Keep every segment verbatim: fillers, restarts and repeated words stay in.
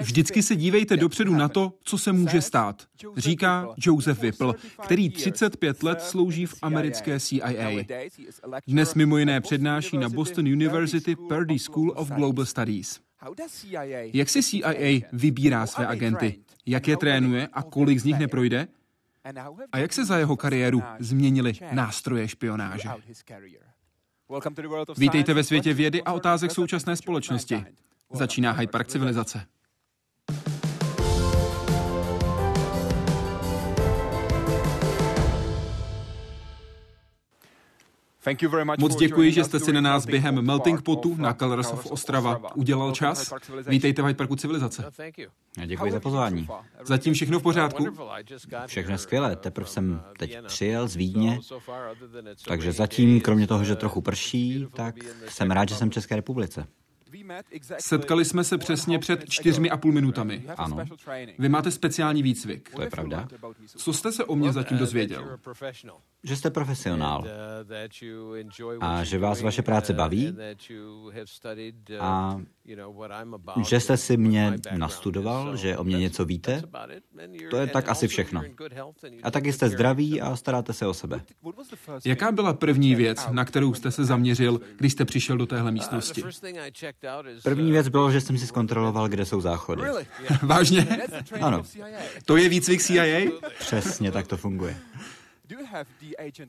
Vždycky se dívejte dopředu na to, co se může stát, říká Joseph Wippl, který třicet pět let slouží v americké C I A. Dnes mimo jiné přednáší na Boston University Perry School of Global Studies. Jak si C I A vybírá své agenty? Jak je trénuje a kolik z nich neprojde? A jak se za jeho kariéru změnily nástroje špionáže? Vítejte ve světě vědy a otázek současné společnosti. Začíná Hyde Park Civilizace. Moc děkuji, že jste si na nás během melting potu na Kalerosov Ostrava udělal čas. Vítejte v Hyde Parku Civilizace. Děkuji za pozvání. Zatím všechno v pořádku? Všechno skvělé. Teprve jsem teď přijel z Vídně, takže zatím, kromě toho, že trochu prší, tak jsem rád, že jsem v České republice. Setkali jsme se přesně před čtyřmi a půl minutami. Ano. Vy máte speciální výcvik. To je pravda. Co jste se o mě zatím dozvěděl? Že jste profesionál a že vás vaše práce baví a že jste si mě nastudoval, že o mě něco víte, to je tak asi všechno. A taky jste zdraví a staráte se o sebe. Jaká byla první věc, na kterou jste se zaměřil, když jste přišel do téhle místnosti? První věc bylo, že jsem si zkontroloval, kde jsou záchody. Vážně? Ano. To je výcvik C I A? Přesně, tak to funguje.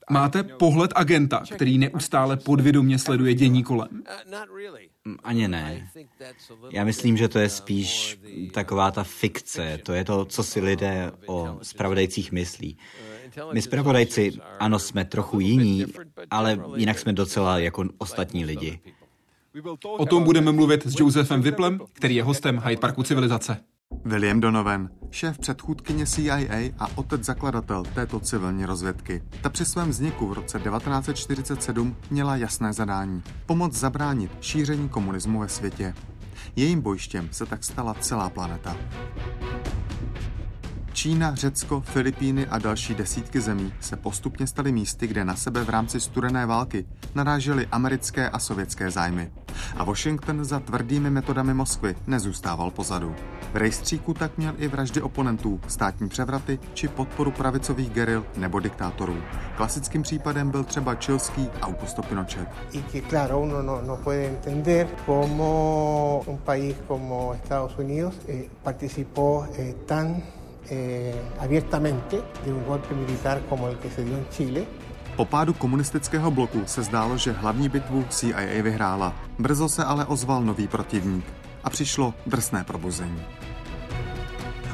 Máte pohled agenta, který neustále podvědomě sleduje dění kolem? Ani ne. Já myslím, že to je spíš taková ta fikce. To je to, co si lidé o zpravodajcích myslí. My zpravodajci, ano, jsme trochu jiní, ale jinak jsme docela jako ostatní lidi. O tom budeme mluvit s Josephem Wipplem, který je hostem Hyde Parku Civilizace. William Donovan, šéf předchůdkyně C I A a otec zakladatel této civilní rozvědky. Ta při svém vzniku v roce devatenáct set čtyřicet sedm měla jasné zadání – pomoct zabránit šíření komunismu ve světě. Jejím bojištěm se tak stala celá planeta. Čína, Řecko, Filipíny a další desítky zemí se postupně staly místy, kde na sebe v rámci studené války narážely americké a sovětské zájmy. A Washington za tvrdými metodami Moskvy nezůstával pozadu. V rejstříku tak měl i vraždy oponentů, státní převraty či podporu pravicových geril nebo diktátorů. Klasickým případem byl třeba chilský Augusto Pinoček. Po pádu komunistického bloku se zdálo, že hlavní bitvu C I A vyhrála. Brzo se ale ozval nový protivník a přišlo drsné probuzení.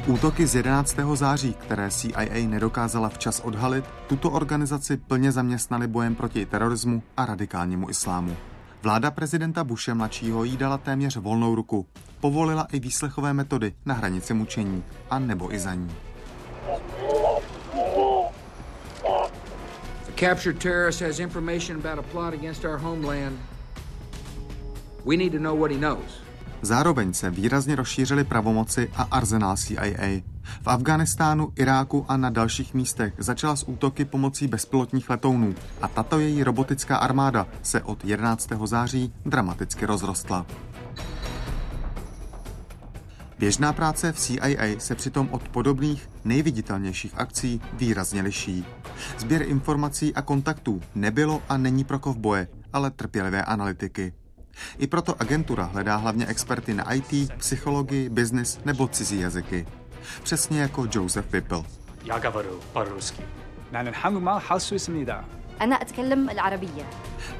Útoky z jedenáctého září, které C I A nedokázala včas odhalit, tuto organizaci plně zaměstnali bojem proti terorismu a radikálnímu islámu. Vláda prezidenta Bushe mladšího jí dala téměř volnou ruku. Povolila i výslechové metody na hranici mučení, a nebo i za ní. The captured terrorist has information about a plot against our homeland. We need to know what he knows. Zároveň se výrazně rozšířily pravomoci a arzenál C I A. V Afghánistánu, Iráku a na dalších místech začala s útoky pomocí bezpilotních letounů a tato její robotická armáda se od jedenáctého září dramaticky rozrostla. Běžná práce v C I A se přitom od podobných nejviditelnějších akcí výrazně liší. Sběr informací a kontaktů nebylo a není pro kovboje, ale trpělivé analytiky. I proto agentura hledá hlavně experty na I T, psychologii, biznis nebo cizí jazyky. Přesně jako Joseph Wippl.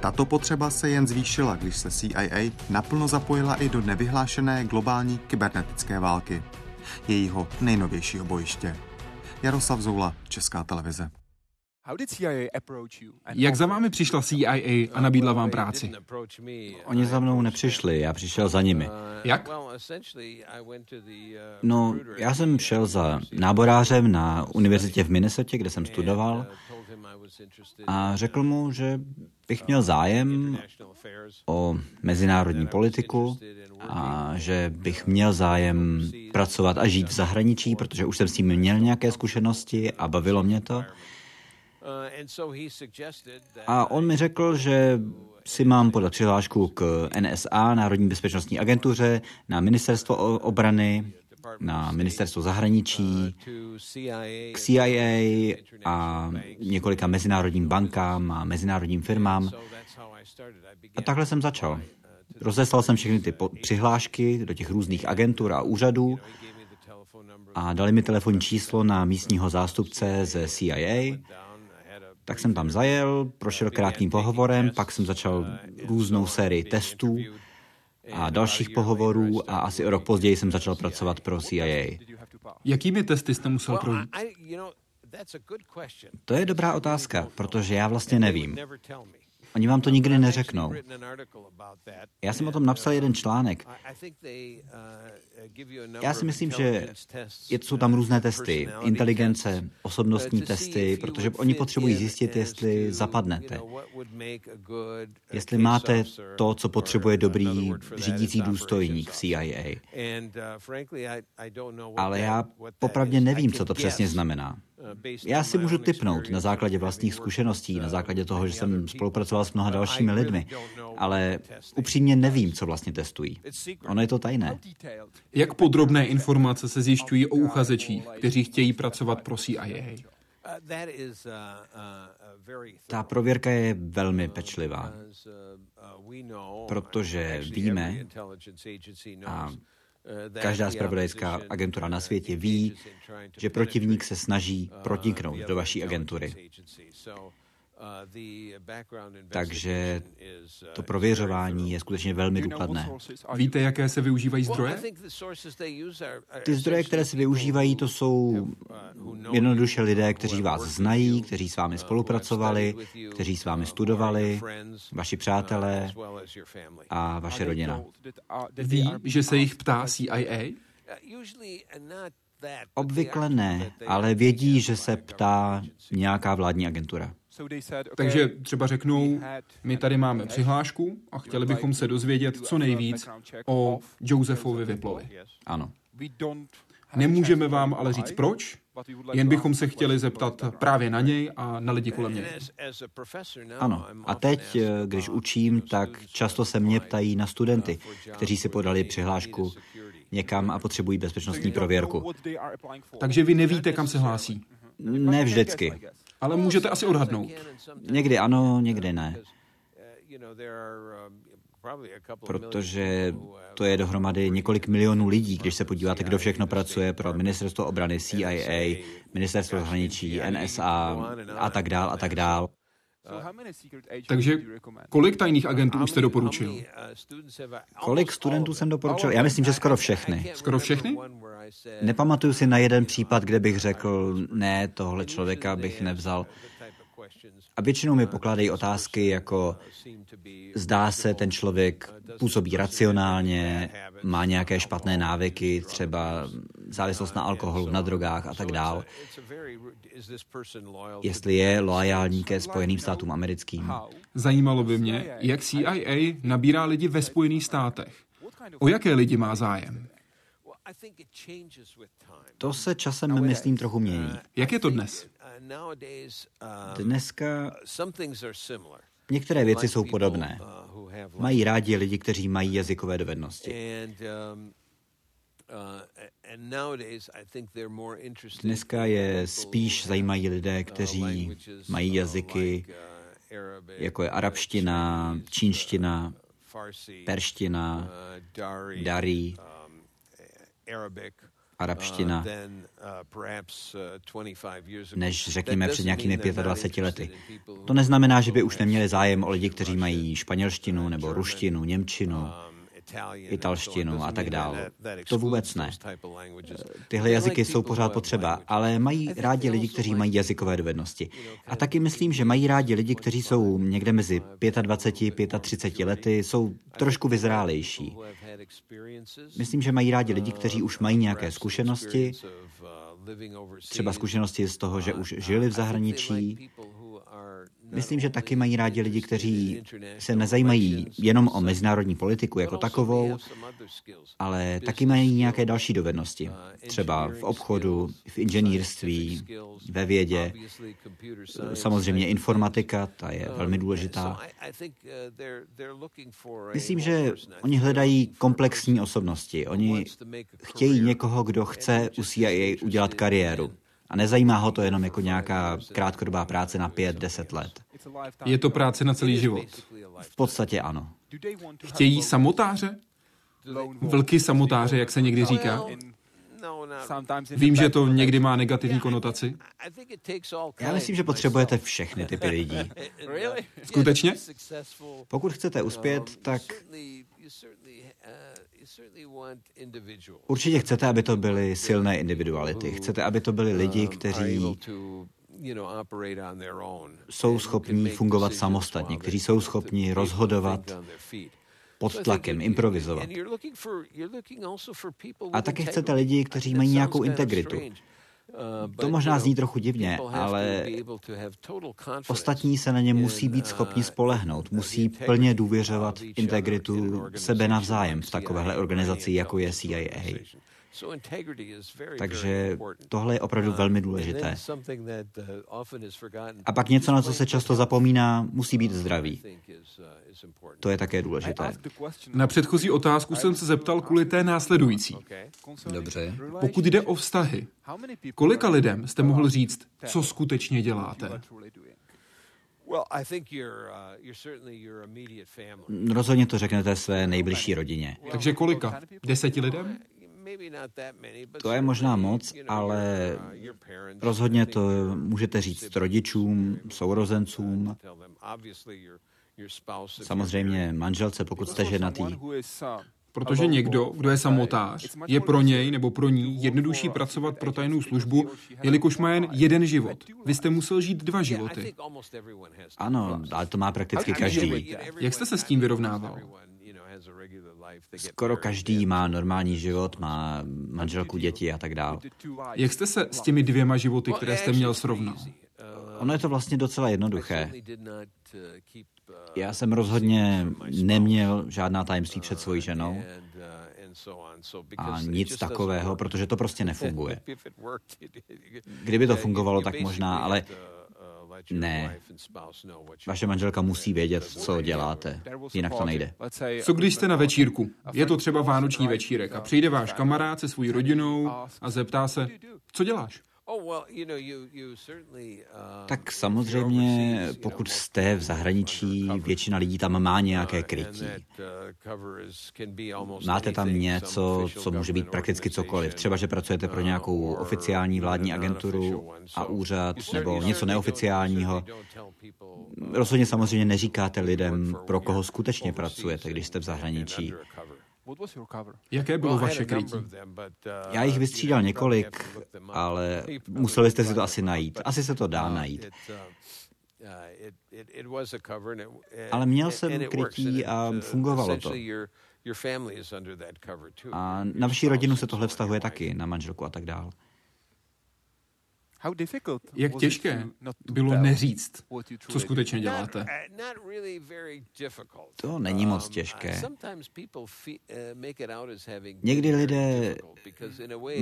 Tato potřeba se jen zvýšila, když se C I A naplno zapojila i do nevyhlášené globální kybernetické války. Jejího nejnovějšího bojiště. Jaroslav Zoula, Česká televize. Jak za vámi přišla C I A a nabídla vám práci? Oni za mnou nepřišli, já přišel za nimi. Jak? No, já jsem šel za náborářem na univerzitě v Minnesotě, kde jsem studoval, a řekl mu, že bych měl zájem o mezinárodní politiku a že bych měl zájem pracovat a žít v zahraničí, protože už jsem s tím měl nějaké zkušenosti a bavilo mě to. A on mi řekl, že si mám podat přihlášku k N S A, Národní bezpečnostní agentuře, na ministerstvo obrany, na ministerstvo zahraničí, k C I A a několika mezinárodním bankám a mezinárodním firmám. A takhle jsem začal. Rozeslal jsem všechny ty přihlášky do těch různých agentur a úřadů a dali mi telefonní číslo na místního zástupce ze C I A. Tak jsem tam zajel, prošel krátkým pohovorem, pak jsem začal různou sérii testů a dalších pohovorů a asi o rok později jsem začal pracovat pro C I A. Jakými testy jste musel projít? To je dobrá otázka, protože já vlastně nevím. Oni vám to nikdy neřeknou. Já jsem o tom napsal jeden článek. Já si myslím, že jsou tam různé testy, inteligence, osobnostní testy, protože oni potřebují zjistit, jestli zapadnete. Jestli máte to, co potřebuje dobrý řídící důstojník v C I A. Ale já popravdě nevím, co to přesně znamená. Já si můžu tipnout na základě vlastních zkušeností, na základě toho, že jsem spolupracoval s mnoha dalšími lidmi, ale upřímně nevím, co vlastně testují. Ono je to tajné. Jak podrobné informace se zjišťují o uchazečích, kteří chtějí pracovat pro C I A? Ta prověrka je velmi pečlivá, protože víme, a každá zpravodajská agentura na světě ví, že protivník se snaží proniknout do vaší agentury. Takže to prověřování je skutečně velmi důkladné. A víte, jaké se využívají zdroje? Ty zdroje, které se využívají, to jsou jednoduše lidé, kteří vás znají, kteří s vámi spolupracovali, kteří s vámi studovali, vaši přátelé a vaše rodina. Ví, že se jich ptá C I A? Obvykle ne, ale vědí, že se ptá nějaká vládní agentura. Takže třeba řeknou, my tady máme přihlášku a chtěli bychom se dozvědět co nejvíc o Josephovi Wipplovi. Ano. Nemůžeme vám ale říct proč, jen bychom se chtěli zeptat právě na něj a na lidi kolem něj. Ano. A teď, když učím, tak často se mě ptají na studenty, kteří si podali přihlášku někam a potřebují bezpečnostní prověrku. Takže vy nevíte, kam se hlásí? Ne vždycky. Ale můžete asi odhadnout. Někdy ano, někdy ne. Protože to je dohromady několik milionů lidí, když se podíváte, kdo všechno pracuje pro ministerstvo obrany, C I A, ministerstvo zahraničí, N S A a tak dál a tak dál. Takže kolik tajných agentů jste doporučil? Kolik studentů jsem doporučil? Já myslím, že skoro všechny. Skoro všechny? Nepamatuju si na jeden případ, kde bych řekl, ne, tohle člověka bych nevzal. A většinou mi pokládají otázky jako, zdá se, ten člověk působí racionálně, má nějaké špatné návyky, třeba závislost na alkoholu, na drogách a tak dál. Jestli je loajální ke Spojeným státům americkým. Zajímalo by mě, jak C I A nabírá lidi ve Spojených státech. O jaké lidi má zájem? To se časem, myslím, trochu mění. Jak je to dnes? Dneska některé věci jsou podobné. Mají rádi lidi, kteří mají jazykové dovednosti. Dneska je spíš zajímají lidé, kteří mají jazyky, jako je arabština, čínština, perština, dari, arabština, než řekněme před nějakými dvaceti pěti lety. To neznamená, že by už neměli zájem o lidi, kteří mají španělštinu nebo ruštinu, němčinu, italštinu a tak dále. To vůbec ne. Tyhle jazyky jsou pořád potřeba, ale mají rádi lidi, kteří mají jazykové dovednosti. A taky myslím, že mají rádi lidi, kteří jsou někde mezi dvaceti pěti a třiceti pěti lety, jsou trošku vyzrálejší. Myslím, že mají rádi lidi, kteří už mají nějaké zkušenosti, třeba zkušenosti z toho, že už žili v zahraničí, Myslím, že taky mají rádi lidi, kteří se nezajímají jenom o mezinárodní politiku jako takovou, ale taky mají nějaké další dovednosti. Třeba v obchodu, v inženýrství, ve vědě. Samozřejmě informatika, ta je velmi důležitá. Myslím, že oni hledají komplexní osobnosti. Oni chtějí někoho, kdo chce u C I A udělat kariéru. A nezajímá ho to jenom jako nějaká krátkodobá práce na pět, deset let. Je to práce na celý život. V podstatě ano. Chtějí samotáře? Vlky samotáře, jak se někdy říká? Vím, že to někdy má negativní konotaci. Já myslím, že potřebujete všechny typy lidí. Skutečně? Pokud chcete uspět, tak... Určitě chcete, aby to byly silné individuality. Chcete, aby to byli lidi, kteří jsou schopni fungovat samostatně, kteří jsou schopni rozhodovat pod tlakem, improvizovat. A taky chcete lidi, kteří mají nějakou integritu. To možná zní trochu divně, ale ostatní se na ně musí být schopni spolehnout, musí plně důvěřovat integritu sebe navzájem v takovéhle organizaci, jako je C I A. Takže tohle je opravdu velmi důležité. A pak něco, na co se často zapomíná, musí být zdraví. To je také důležité. Na předchozí otázku jsem se zeptal kvůli té následující. Dobře. Pokud jde o vztahy, kolika lidem jste mohl říct, co skutečně děláte? Rozhodně to řeknete své nejbližší rodině. Takže kolika? Deseti lidem? To je možná moc, ale rozhodně to můžete říct rodičům, sourozencům, samozřejmě manželce, pokud jste ženatý. Protože někdo, kdo je samotář, je pro něj nebo pro ní jednodušší pracovat pro tajnou službu, jelikož má jen jeden život. Vy jste musel žít dva životy. Ano, ale to má prakticky každý. Jak jste se s tím vyrovnával? Skoro každý má normální život, má manželku, děti a tak dále. Jak jste se s těmi dvěma životy, které jste měl, srovnal? Ono je to vlastně docela jednoduché. Já jsem rozhodně neměl žádná tajemství před svojí ženou a nic takového, protože to prostě nefunguje. Kdyby to fungovalo, tak možná, ale... Ne. Vaše manželka musí vědět, co děláte. Jinak to nejde. Co když jste na večírku? Je to třeba vánoční večírek a přijde váš kamarád se svou rodinou a zeptá se, co děláš? Tak samozřejmě, pokud jste v zahraničí, většina lidí tam má nějaké krytí. Máte tam něco, co může být prakticky cokoliv. Třeba, že pracujete pro nějakou oficiální vládní agenturu a úřad, nebo něco neoficiálního. Rozhodně samozřejmě neříkáte lidem, pro koho skutečně pracujete, když jste v zahraničí. Jaké bylo vaše krytí? Já jich vystřídal několik, ale museli jste si to asi najít. Asi se to dá najít. Ale měl jsem krytí a fungovalo to. A na vaši rodinu se tohle vztahuje taky, na manželku a tak dál. Jak těžké bylo neříct, co skutečně děláte? To není moc těžké. Někdy lidé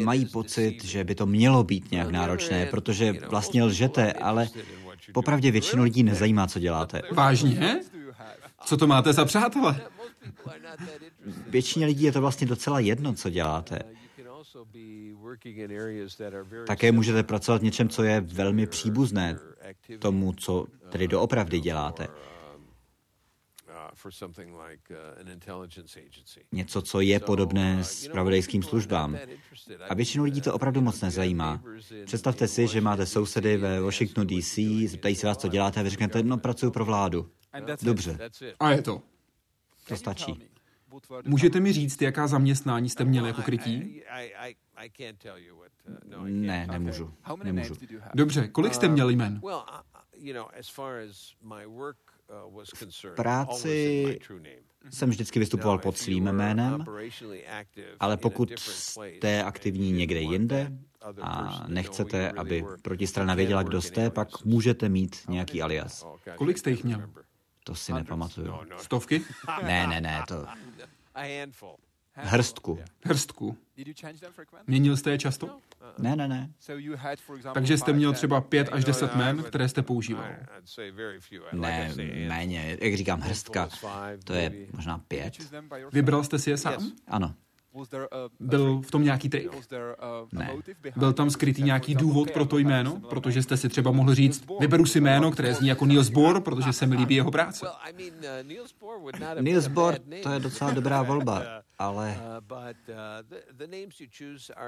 mají pocit, že by to mělo být nějak náročné, protože vlastně lžete, ale popravdě většinu lidí nezajímá, co děláte. Vážně? Co to máte za přátele? Většině lidí je to vlastně docela jedno, co děláte. Také můžete pracovat v něčem, co je velmi příbuzné tomu, co tedy doopravdy děláte. Něco, co je podobné zpravodajským službám. A většinu lidí to opravdu moc nezajímá. Představte si, že máte sousedy ve Washingtonu D C, zeptají se vás, co děláte, a vy řeknete, no, pracuji pro vládu. Dobře. A je to. To stačí. Můžete mi říct, jaká zaměstnání jste měl jako krytí? Ne, nemůžu. nemůžu. Dobře, kolik jste měl jmen? V práci jsem vždycky vystupoval pod svým jménem, ale pokud jste aktivní někde jinde, a nechcete, aby protistrana věděla, kdo jste, pak můžete mít nějaký alias. Kolik jste jich měl? To si nepamatuju. Stovky? Ne, ne, ne, to... Hrstku. Hrstku. Měnil jste je často? Ne, ne, ne. Takže jste měl třeba pět až deset jmen, které jste používal? Ne, méně. Jak říkám, hrstka. To je možná pět. Vybral jste si je sám? Ano. Byl v tom nějaký trik? Ne. Byl tam skrytý nějaký důvod pro to jméno? Protože jste si třeba mohl říct, vyberu si jméno, které zní jako Niels Bohr, protože se mi líbí jeho práce. Niels Bohr, to je docela dobrá volba, ale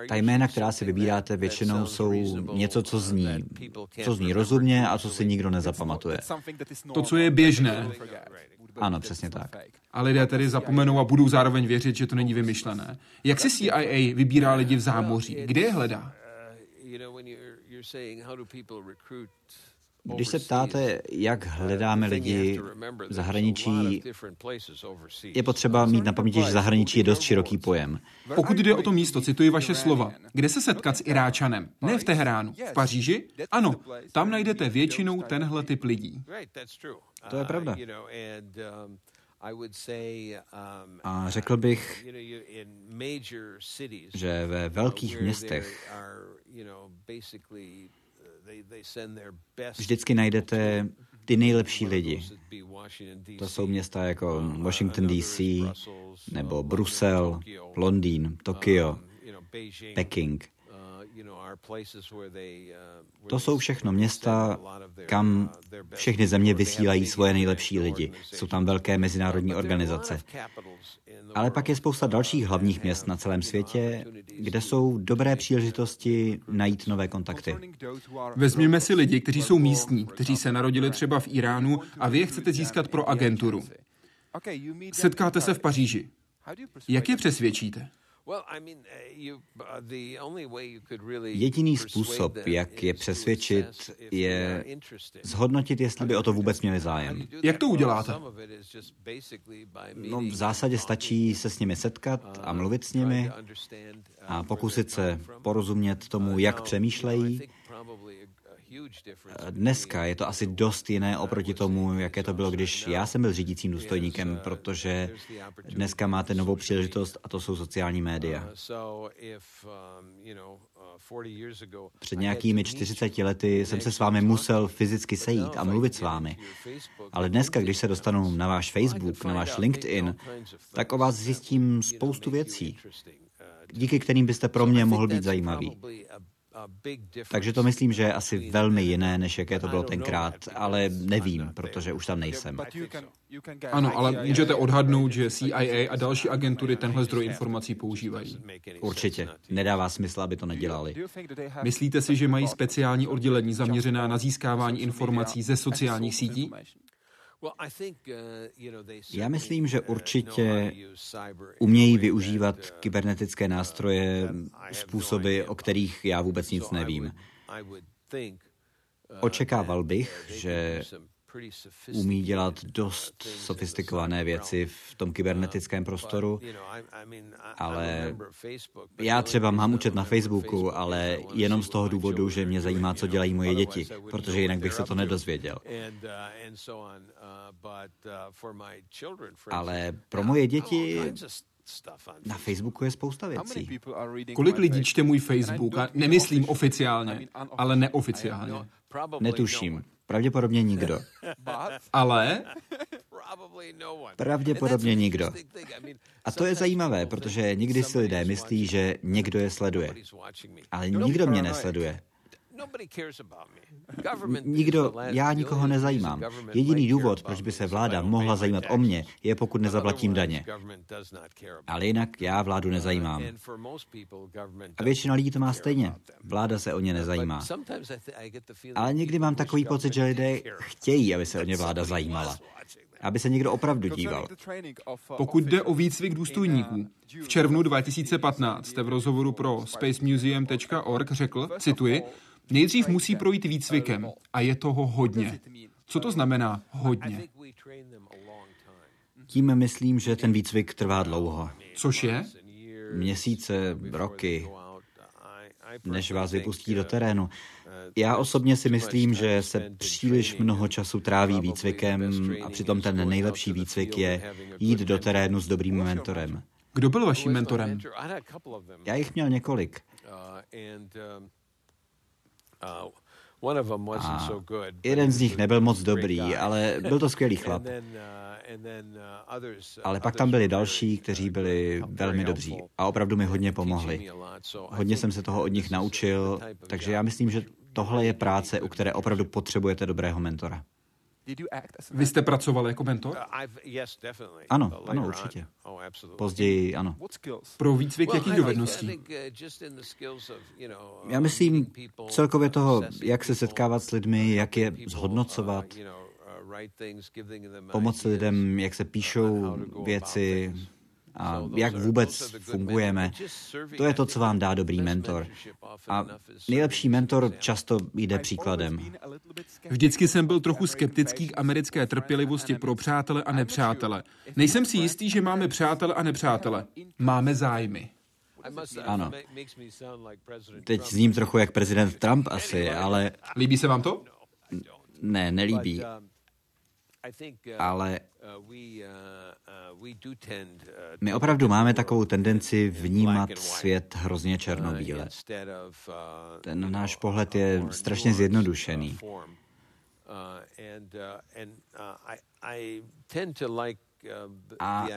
ta jména, která si vybíráte, většinou jsou něco, co zní. Co zní rozumně a co si nikdo nezapamatuje. To, co je běžné. Ano, přesně tak. A lidé tedy zapomenou a budou zároveň věřit, že to není vymyšlené. Jak si C I A vybírá lidi v zámoří? Kde je hledá? Když se ptáte, jak hledáme lidi v zahraničí, je potřeba mít na paměti, že zahraničí je dost široký pojem. Pokud jde o to místo, cituji vaše slova. Kde se setkat s Iráčanem? Ne v Teheránu. V Paříži? Ano, tam najdete většinou tenhle typ lidí. To je pravda. A řekl bych, že ve velkých městech vždycky najdete ty nejlepší lidi. To jsou města jako Washington D C, nebo Brusel, Londýn, Tokio, Peking. To jsou všechno města, kam všechny země vysílají svoje nejlepší lidi. Jsou tam velké mezinárodní organizace. Ale pak je spousta dalších hlavních měst na celém světě, kde jsou dobré příležitosti najít nové kontakty. Vezměme si lidi, kteří jsou místní, kteří se narodili třeba v Iránu a vy je chcete získat pro agenturu. Setkáte se v Paříži. Jak je přesvědčíte? Jediný způsob, jak je přesvědčit, je zhodnotit, jestli by o to vůbec měli zájem. Jak to uděláte? No, v zásadě stačí se s nimi setkat a mluvit s nimi a pokusit se porozumět tomu, jak přemýšlejí. Dneska je to asi dost jiné oproti tomu, jaké to bylo, když já jsem byl řídícím důstojníkem, protože dneska máte novou příležitost a to jsou sociální média. Před nějakými čtyřiceti lety jsem se s vámi musel fyzicky sejít a mluvit s vámi. Ale dneska, když se dostanu na váš Facebook, na váš LinkedIn, tak o vás zjistím spoustu věcí, díky kterým byste pro mě mohl být zajímavý. Takže to myslím, že je asi velmi jiné, než jaké to bylo tenkrát, ale nevím, protože už tam nejsem. Ano, ale můžete odhadnout, že C I A a další agentury tenhle zdroj informací používají. Určitě. Nedává smysl, aby to nedělali. Myslíte si, že mají speciální oddělení zaměřená na získávání informací ze sociálních sítí? Já myslím, že určitě umějí využívat kybernetické nástroje způsoby, o kterých já vůbec nic nevím. Očekával bych, že umí dělat dost sofistikované věci v tom kybernetickém prostoru, ale já třeba mám účet na Facebooku, ale jenom z toho důvodu, že mě zajímá, co dělají moje děti, protože jinak bych se to nedozvěděl. Ale pro moje děti... Na Facebooku je spousta věcí. Kolik lidí čte můj Facebook? A nemyslím oficiálně, ale neoficiálně. Netuším. Pravděpodobně nikdo. Ale? Pravděpodobně nikdo. A to je zajímavé, protože nikdy si lidé myslí, že někdo je sleduje. Ale nikdo mě nesleduje. Nikdo, já nikoho nezajímám. Jediný důvod, proč by se vláda mohla zajímat o mě, je pokud nezaplatím daně. Ale jinak já vládu nezajímám. A většina lidí to má stejně. Vláda se o ně nezajímá. Ale někdy mám takový pocit, že lidé chtějí, aby se o ně vláda zajímala. Aby se někdo opravdu díval. Pokud jde o výcvik důstojníků, v červnu dva tisíce patnáct jste v rozhovoru pro Space Museum tečka org řekl, cituji, nejdřív musí projít výcvikem a je toho hodně. Co to znamená hodně? Tím myslím, že ten výcvik trvá dlouho. Což je? Měsíce, roky. než vás vypustí do terénu. Já osobně si myslím, že se příliš mnoho času tráví výcvikem a přitom ten nejlepší výcvik je jít do terénu s dobrým mentorem. Kdo byl vaším mentorem? Já jich měl několik. A jeden z nich nebyl moc dobrý, ale byl to skvělý chlap. Ale pak tam byli další, kteří byli velmi dobří a opravdu mi hodně pomohli. Hodně jsem se toho od nich naučil, takže já myslím, že tohle je práce, u které opravdu potřebujete dobrého mentora. Vy jste pracoval jako mentor? Ano, ano, určitě. Později, ano. Pro výcvik jakých dovedností? Já myslím celkově toho, jak se setkávat s lidmi, jak je zhodnocovat, pomoct lidem, jak se píšou věci a jak vůbec fungujeme. To je to, co vám dá dobrý mentor. A nejlepší mentor často jde příkladem. Vždycky jsem byl trochu skeptický k americké trpělivosti pro přátele a nepřátele. Nejsem si jistý, že máme přátele a nepřátele. Máme zájmy. Ano. Teď zním trochu jak prezident Trump asi, ale... Líbí se vám to? Ne, nelíbí. Ale my opravdu máme takovou tendenci vnímat svět hrozně černobíle. Ten náš pohled je strašně zjednodušený. A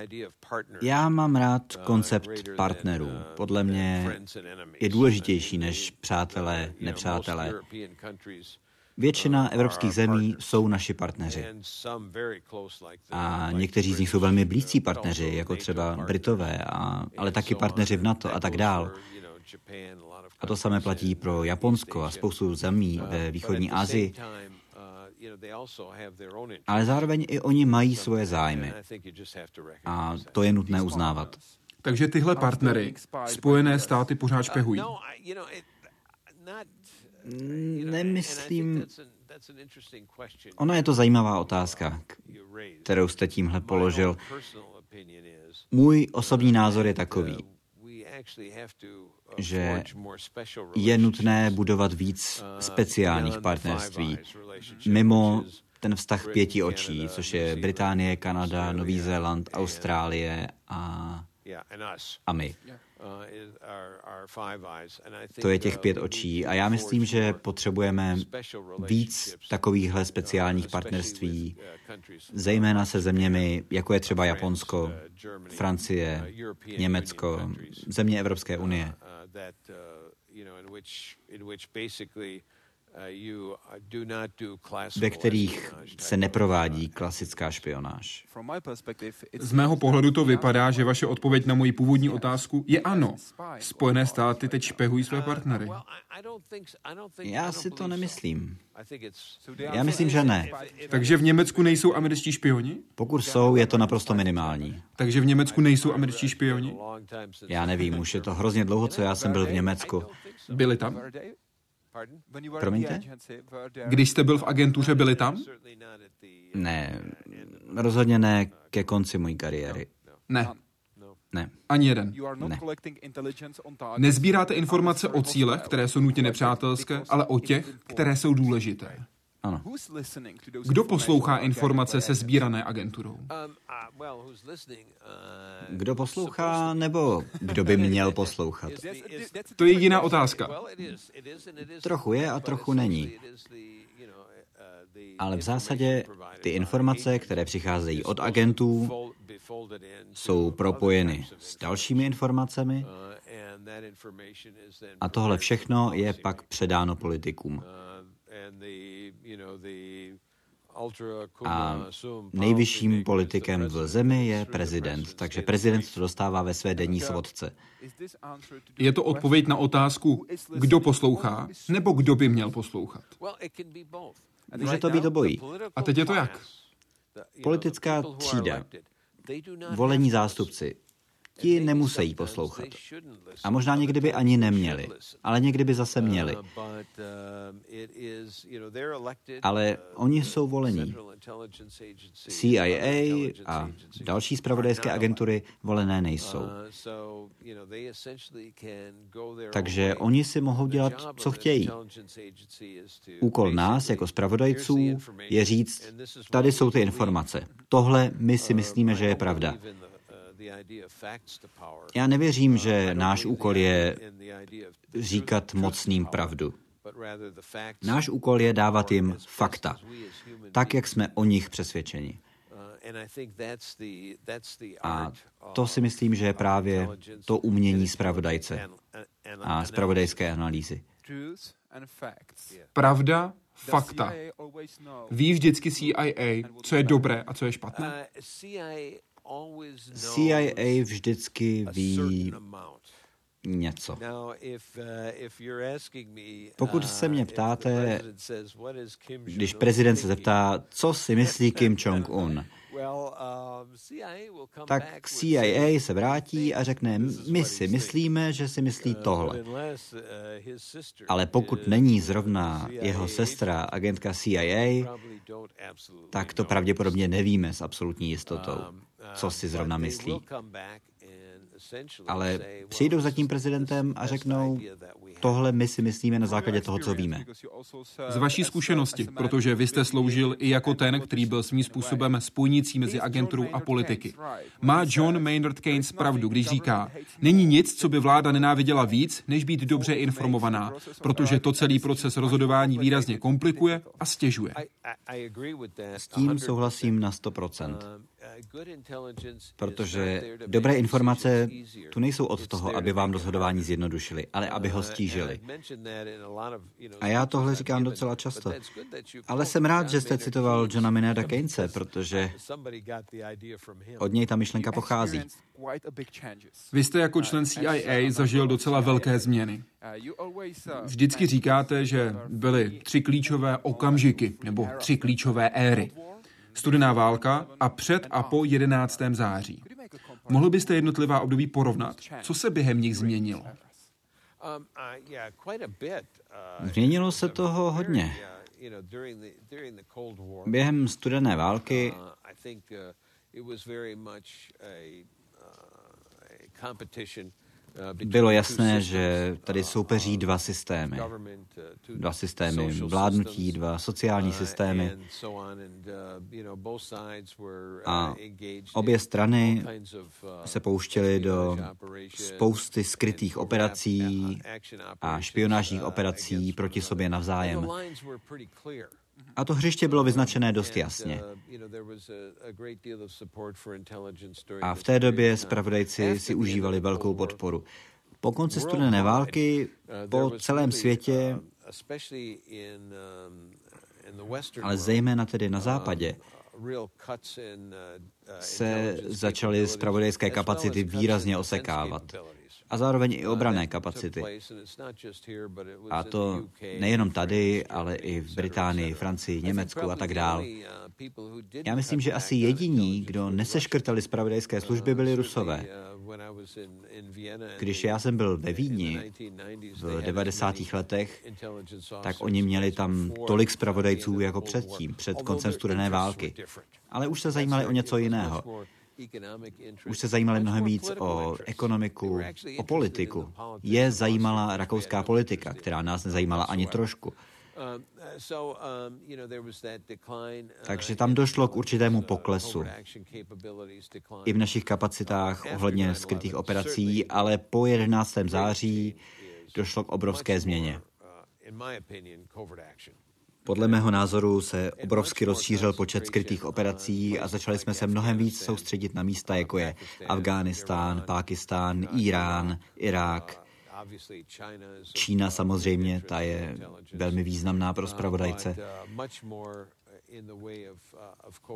já mám rád koncept partnerů. Podle mě je důležitější než přátelé, nepřátelé. Většina evropských zemí jsou naši partneři. A někteří z nich jsou velmi blízcí partneři, jako třeba Britové, a, ale taky partneři v NATO a tak dál. A to samé platí pro Japonsko a spoustu zemí ve východní Asii. Ale zároveň i oni mají svoje zájmy. A to je nutné uznávat. Takže tyhle partnery Spojené státy pořád špehují. Nemyslím... Ona je to zajímavá otázka, kterou jste tímhle položil. Můj osobní názor je takový, že je nutné budovat víc speciálních partnerství mimo ten vztah pěti očí, což je Británie, Kanada, Nový Zéland, Austrálie a, a my. To je těch pět očí a já myslím, že potřebujeme víc takovýchhle speciálních partnerství, zejména se zeměmi, jako je třeba Japonsko, Francie, Německo, země Evropské unie. Ve kterých se neprovádí klasická špionáž. Z mého pohledu to vypadá, že vaše odpověď na moji původní otázku je ano. Spojené státy teď špehují své partnery. Já si to nemyslím. Já myslím, že ne. Takže v Německu nejsou američtí špioni? Pokud jsou, je to naprosto minimální. Takže v Německu nejsou američtí špioni? Já nevím, už je to hrozně dlouho, co já jsem byl v Německu. Byli tam? Promiňte? Když jste byl v agentuře, byli tam? Ne, rozhodně ne ke konci mojí kariéry. Ne. Ne. Ani jeden. Ne. Nezbíráte informace o cílech, které jsou nutně nepřátelské, ale o těch, které jsou důležité. Ano. Kdo poslouchá informace se sbírané agenturou? Kdo poslouchá, nebo kdo by měl poslouchat? To je jediná otázka. Trochu je a trochu není. Ale v zásadě ty informace, které přicházejí od agentů, jsou propojeny s dalšími informacemi a tohle všechno je pak předáno politikům. A nejvyšším politikem v zemi je prezident, takže prezident to dostává ve své denní svodce. Je to odpověď na otázku, kdo poslouchá, nebo kdo by měl poslouchat? Může to být obojí. A teď je to jak? Politická třída, volení zástupci, Ti nemusejí poslouchat. A možná někdy by ani neměli, ale někdy by zase měli. Ale oni jsou volení. C I A a další zpravodajské agentury volené nejsou. Takže oni si mohou dělat, co chtějí. Úkol nás jako zpravodajců je říct, tady jsou ty informace. Tohle my si myslíme, že je pravda. Já nevěřím, že náš úkol je říkat mocným pravdu. Náš úkol je dávat jim fakta, tak, jak jsme o nich přesvědčeni. A to si myslím, že je právě to umění zpravodajce a zpravodajské analýzy. Pravda, fakta. Ví vždycky C I A, co je dobré a co je špatné? C I A vždycky ví něco. Pokud se mě ptáte, když prezident se zeptá, co si myslí Kim Jong-un, tak C I A se vrátí a řekne, my si myslíme, že si myslí tohle. Ale pokud není zrovna jeho sestra, agentka C I A, tak to pravděpodobně nevíme s absolutní jistotou, co si zrovna myslí. Ale přijdou za tím prezidentem a řeknou, tohle my si myslíme na základě toho, co víme. Z vaší zkušenosti, protože vy jste sloužil i jako ten, který byl svým způsobem spojnicí mezi agenturou a politiky. Má John Maynard Keynes pravdu, když říká, není nic, co by vláda nenáviděla víc, než být dobře informovaná, protože to celý proces rozhodování výrazně komplikuje a stěžuje. S tím souhlasím na sto procent. Protože dobré informace tu nejsou od toho, aby vám rozhodování zjednodušili, ale aby ho stížili. A já tohle říkám docela často. Ale jsem rád, že jste citoval Johna Maynarda Keynese, protože od něj ta myšlenka pochází. Vy jste jako člen C I A zažil docela velké změny. Vždycky říkáte, že byly tři klíčové okamžiky nebo tři klíčové éry. Studená válka a před a po jedenáctého září. Mohl byste jednotlivá období porovnat? Co se během nich změnilo? Změnilo se toho hodně. Během studené války bylo jasné, že tady soupeří dva systémy. Dva systémy vládnutí, dva sociální systémy. A obě strany se pouštěly do spousty skrytých operací a špionážních operací proti sobě navzájem. A to hřiště bylo vyznačené dost jasně. A v té době zpravodajci si užívali velkou podporu. Po konci studené války po celém světě, ale zejména tedy na západě, se začaly zpravodajské kapacity výrazně osekávat. A zároveň i obranné kapacity. A to nejenom tady, ale i v Británii, Francii, Německu a tak dál. Já myslím, že asi jediní, kdo neseškrtali zpravodajské služby, byli Rusové. Když já jsem byl ve Vídni v devadesátých letech, tak oni měli tam tolik zpravodajců jako předtím, před koncem studené války. Ale už se zajímali o něco jiného. Už se zajímali mnohem víc o ekonomiku, o politiku. Je zajímala rakouská politika, která nás nezajímala ani trošku. Takže tam došlo k určitému poklesu. I v našich kapacitách ohledně skrytých operací, ale po jedenáctého září došlo k obrovské změně. Podle mého názoru se obrovsky rozšířil počet skrytých operací a začali jsme se mnohem víc soustředit na místa, jako je Afghánistán, Pákistán, Irán, Irák. Čína samozřejmě, ta je velmi významná pro zpravodajce.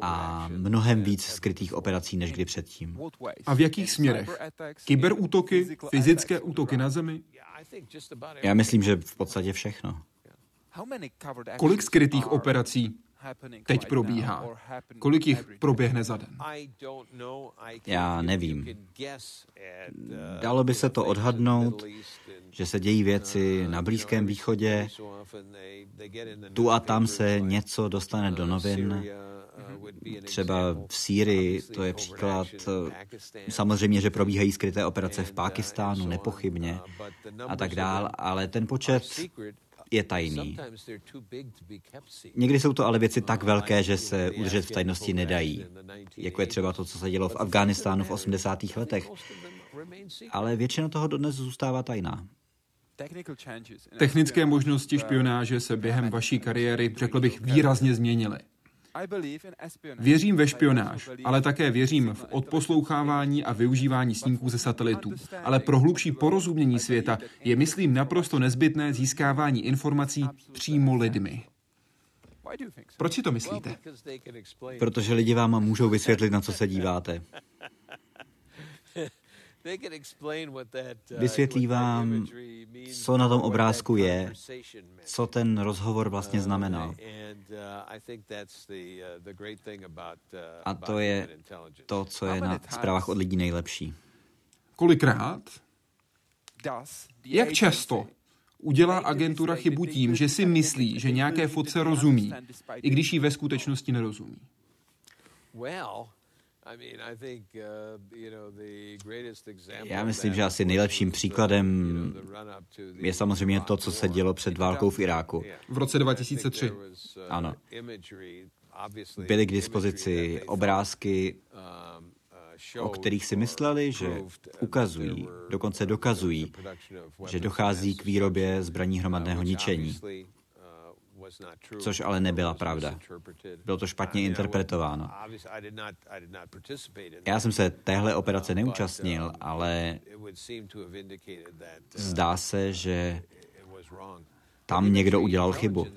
A mnohem víc skrytých operací, než kdy předtím. A v jakých směrech? Kyberútoky, fyzické útoky na zemi? Já myslím, že v podstatě všechno. Kolik skrytých operací teď probíhá? Kolik jich proběhne za den? Já nevím. Dalo by se to odhadnout, že se dějí věci na Blízkém východě, tu a tam se něco dostane do novin, třeba v Sýrii, to je příklad. Samozřejmě, že probíhají skryté operace v Pákistánu, nepochybně, a tak dál, ale ten počet je tajný. Někdy jsou to ale věci tak velké, že se udržet v tajnosti nedají, jako je třeba to, co se dělo v Afghánistánu v osmdesátých letech. Ale většina toho dodnes zůstává tajná. Technické možnosti špionáže se během vaší kariéry, řekl bych, výrazně změnily. Věřím ve špionáž, ale také věřím v odposlouchávání a využívání snímků ze satelitů. Ale pro hlubší porozumění světa je, myslím, naprosto nezbytné získávání informací přímo lidmi. Proč si to myslíte? Protože lidi vám můžou vysvětlit, na co se díváte. Vysvětlí vám, co na tom obrázku je, co ten rozhovor vlastně znamenal. A to je to, co je na zprávách od lidí nejlepší. Kolikrát? Jak často udělá agentura chybu tím, že si myslí, že nějaké fotce rozumí, i když ji ve skutečnosti nerozumí? Já myslím, že asi nejlepším příkladem je samozřejmě to, co se dělo před válkou v Iráku. V roce dva tisíce tři. Ano. Byly k dispozici obrázky, o kterých si mysleli, že ukazují, dokonce dokazují, že dochází k výrobě zbraní hromadného ničení. Což ale nebyla pravda. Bylo to špatně interpretováno. Já jsem se téhle operace neúčastnil, ale zdá se, že tam někdo udělal chybu.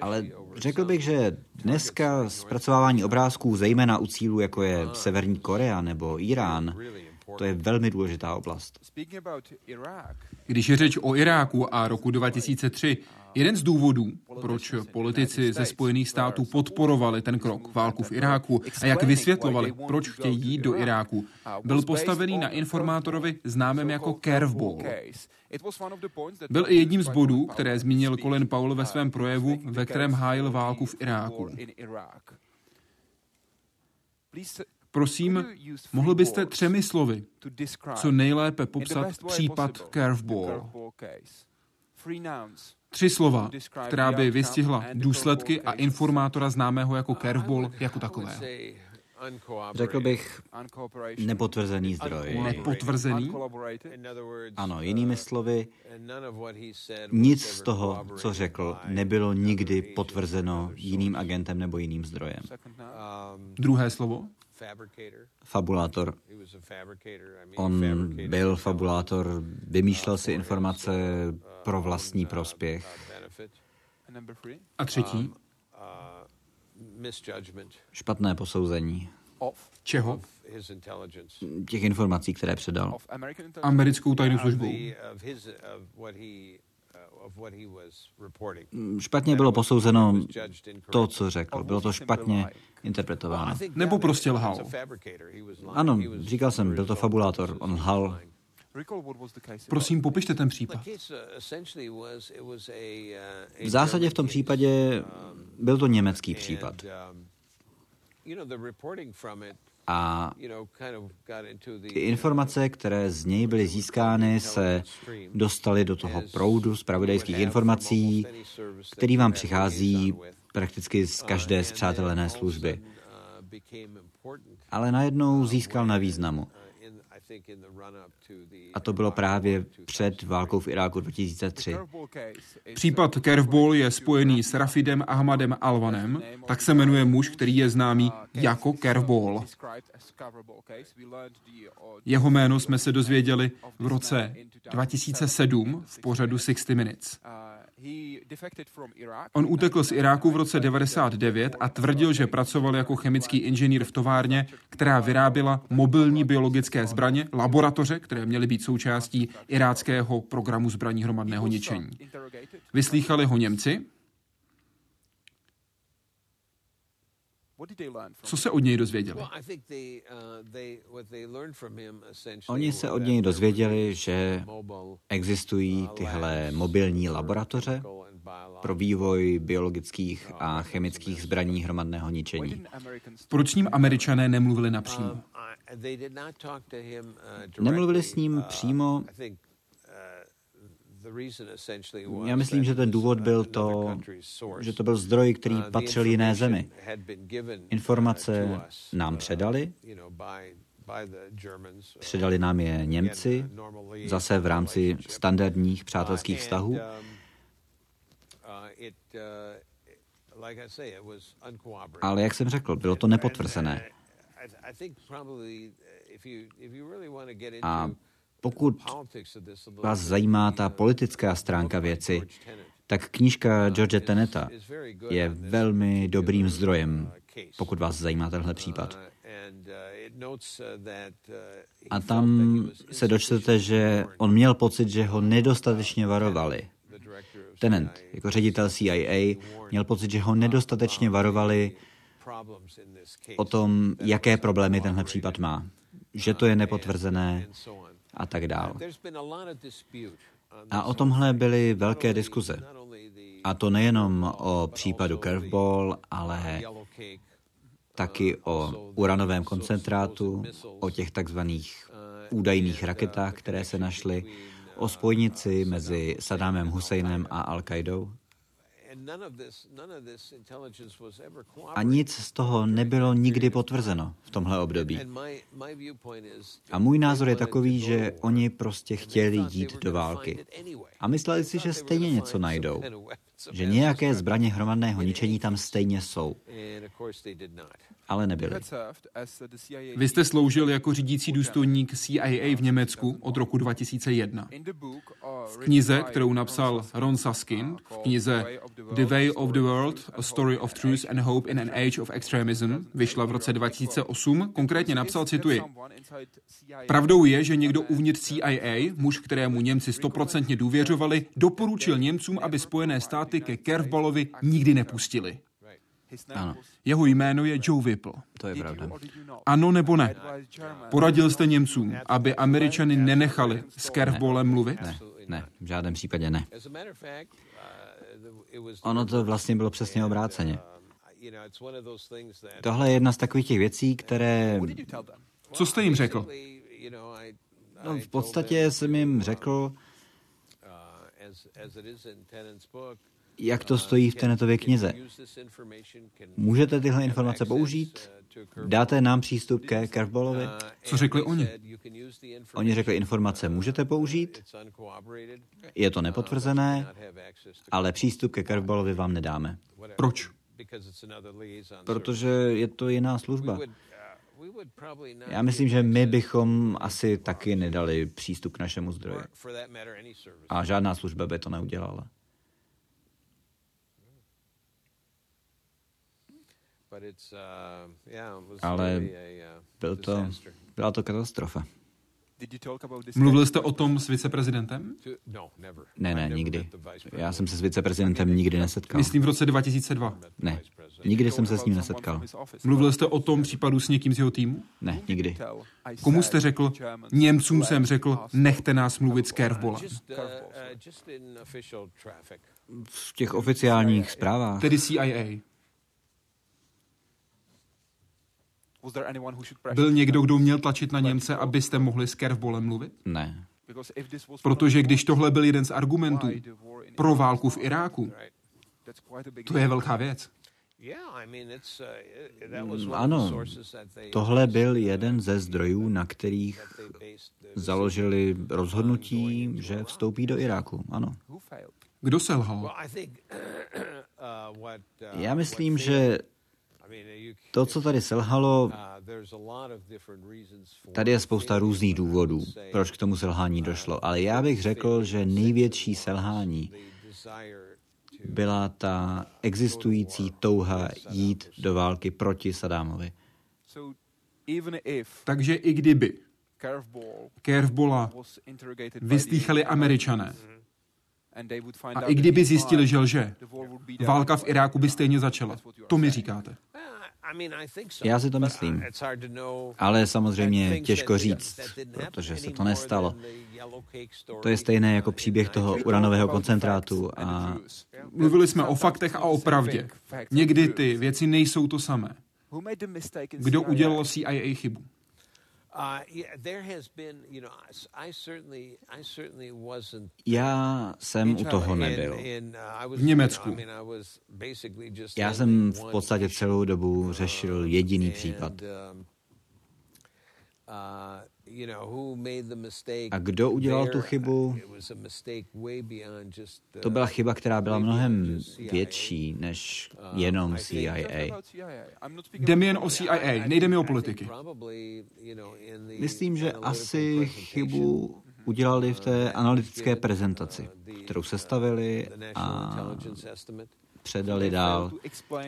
Ale řekl bych, že dneska zpracovávání obrázků, zejména u cílů, jako je Severní Korea nebo Irán, to je velmi důležitá oblast. Když je řeč o Iráku a roku dva tisíce tři, jeden z důvodů, proč politici ze Spojených států podporovali ten krok, válku v Iráku, a jak vysvětlovali, proč chtějí jít do Iráku, byl postavený na informátorovi známém jako curveball. Byl i jedním z bodů, které zmínil Colin Powell ve svém projevu, ve kterém hájil válku v Iráku. Prosím, mohl byste třemi slovy co nejlépe popsat případ curveball? Tři slova, která by vystihla důsledky a informátora známého jako curveball jako takového. Řekl bych nepotvrzený zdroj. Nepotvrzený? Ano, jinými slovy, nic z toho, co řekl, nebylo nikdy potvrzeno jiným agentem nebo jiným zdrojem. Druhé slovo? Fabulátor. On byl fabulátor, vymýšlel si informace pro vlastní prospěch. A třetí? Špatné posouzení. Čeho? Těch informací, které předal. Americkou tajnou službou. Špatně bylo posouzeno to, co řekl. Bylo to špatně interpretováno. Nebo prostě lhal. Ano, říkal jsem, byl to fabulátor. On lhal. Prosím, popište ten případ. V zásadě v tom případě byl to německý případ. A ty informace, které z něj byly získány, se dostaly do toho proudu zpravodajských informací, který vám přichází prakticky z každé spřátelené služby. Ale najednou získal na významu. A to bylo právě před válkou v Iráku dva tisíce tři. Případ curveball je spojený s Rafidem Ahmadem Alwanem, tak se jmenuje muž, který je známý jako curveball. Jeho jméno jsme se dozvěděli v roce dva tisíce sedm v pořadu sixty minutes. On utekl z Iráku v roce devadesát devět a tvrdil, že pracoval jako chemický inženýr v továrně, která vyráběla mobilní biologické zbraně, laboratoře, které měly být součástí iráckého programu zbraní hromadného ničení. Vyslýchali ho Němci Co se od něj dozvěděli? Oni se od něj dozvěděli, že existují tyhle mobilní laboratoře pro vývoj biologických a chemických zbraní hromadného ničení. Proč s ním Američané nemluvili napřímo? Nemluvili s ním přímo. Já myslím, že ten důvod byl to, že to byl zdroj, který patřil jiné zemi. Informace nám předali, předali nám je Němci, zase v rámci standardních přátelských vztahů. Ale jak jsem řekl, bylo to nepotvrzené. A pokud vás zajímá ta politická stránka věci, tak knížka George Teneta je velmi dobrým zdrojem, pokud vás zajímá tenhle případ. A tam se dočtete, že on měl pocit, že ho nedostatečně varovali. Tenet, jako ředitel C I A, měl pocit, že ho nedostatečně varovali o tom, jaké problémy tenhle případ má, že to je nepotvrzené a tak dál. A o tomhle byly velké diskuze. A to nejenom o případu Curveball, ale taky o uranovém koncentrátu, o těch takzvaných údajných raketách, které se našly, o spojnici mezi Saddámem Husajnem a Al-Qaidou. A nic z toho nebylo nikdy potvrzeno v tomhle období. A můj názor je takový, že oni prostě chtěli jít do války. A mysleli si, že stejně něco najdou. Že nějaké zbraně hromadného ničení tam stejně jsou. Ale nebyly. Vy jste sloužil jako řídící důstojník C I A v Německu od roku dva tisíce jedna. V knize, kterou napsal Ron Suskind, v knize The Way of the World, A Story of Truth and Hope in an Age of Extremism, vyšla v roce dva tisíce osm, konkrétně napsal, cituji, pravdou je, že někdo uvnitř C I A, muž, kterému Němci stoprocentně důvěřovali, doporučil Němcům, aby Spojené státy ke Curveballovi nikdy nepustili. Ano. Jeho jméno je Joe Wippl. To je pravda. Ano nebo ne? Poradil jste Němcům, aby Američany nenechali s Curveballem mluvit? Ne, ne, v žádném případě ne. Ono to vlastně bylo přesně obráceně. Tohle je jedna z takových těch věcí, které... Co jste jim řekl? No, v podstatě jsem jim řekl, jak to stojí v Tenetově knize. Můžete tyhle informace použít? Dáte nám přístup ke Curveballovi? Co řekli oni? Oni řekli, informace můžete použít, je to nepotvrzené, ale přístup ke Curveballovi vám nedáme. Proč? Protože je to jiná služba. Já myslím, že my bychom asi taky nedali přístup k našemu zdroji. A žádná služba by to neudělala. Ale byl to, byla to katastrofa. Mluvil jste o tom s viceprezidentem? Ne, ne, nikdy. Já jsem se s viceprezidentem nikdy nesetkal. Myslím v roce dva tisíce dva. Ne, nikdy jsem se s ním nesetkal. Mluvil jste o tom případu s někým z jeho týmu? Ne, nikdy. Komu jste řekl? Němcům jsem řekl, nechte nás mluvit s Curveballem. V těch oficiálních zprávách. Tedy C I A. Byl někdo, kdo měl tlačit na Němce, abyste mohli s Curveballem mluvit? Ne. Protože když tohle byl jeden z argumentů pro válku v Iráku, to je velká věc. Ano, tohle byl jeden ze zdrojů, na kterých založili rozhodnutí, že vstoupí do Iráku. Ano. Kdo selhal? Já myslím, že to, co tady selhalo, tady je spousta různých důvodů, proč k tomu selhání došlo, ale já bych řekl, že největší selhání byla ta existující touha jít do války proti Saddámovi. Takže i kdyby Curveballa vyslýchali Američané, a i kdyby zjistili, že lže, válka v Iráku by stejně začala. To mi říkáte. Já si to myslím, ale samozřejmě těžko říct, protože se to nestalo. To je stejné jako příběh toho uranového koncentrátu. A... Mluvili jsme o faktech a o pravdě. Někdy ty věci nejsou to samé. Kdo udělal C I A chybu? Já jsem u toho nebyl. V Německu. Já jsem v podstatě celou dobu řešil jediný případ. A kdo udělal tu chybu? To byla chyba, která byla mnohem větší než jenom C I A. Jde jen o C I A, nejde mi o politiky. Myslím, že asi chybu udělali v té analytické prezentaci, kterou sestavili a předali dál.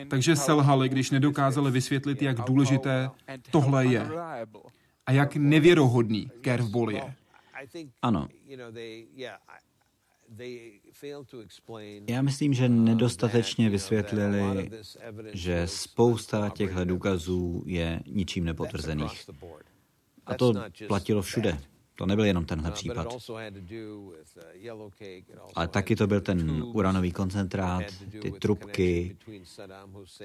Takže selhali, když nedokázali vysvětlit, jak důležité tohle je. A jak nevěrohodný curveball je. Ano. Já myslím, že nedostatečně vysvětlili, že spousta těchto důkazů je ničím nepotvrzených. A to platilo všude. To nebyl jenom tenhle případ. Ale taky to byl ten uranový koncentrát, ty trubky,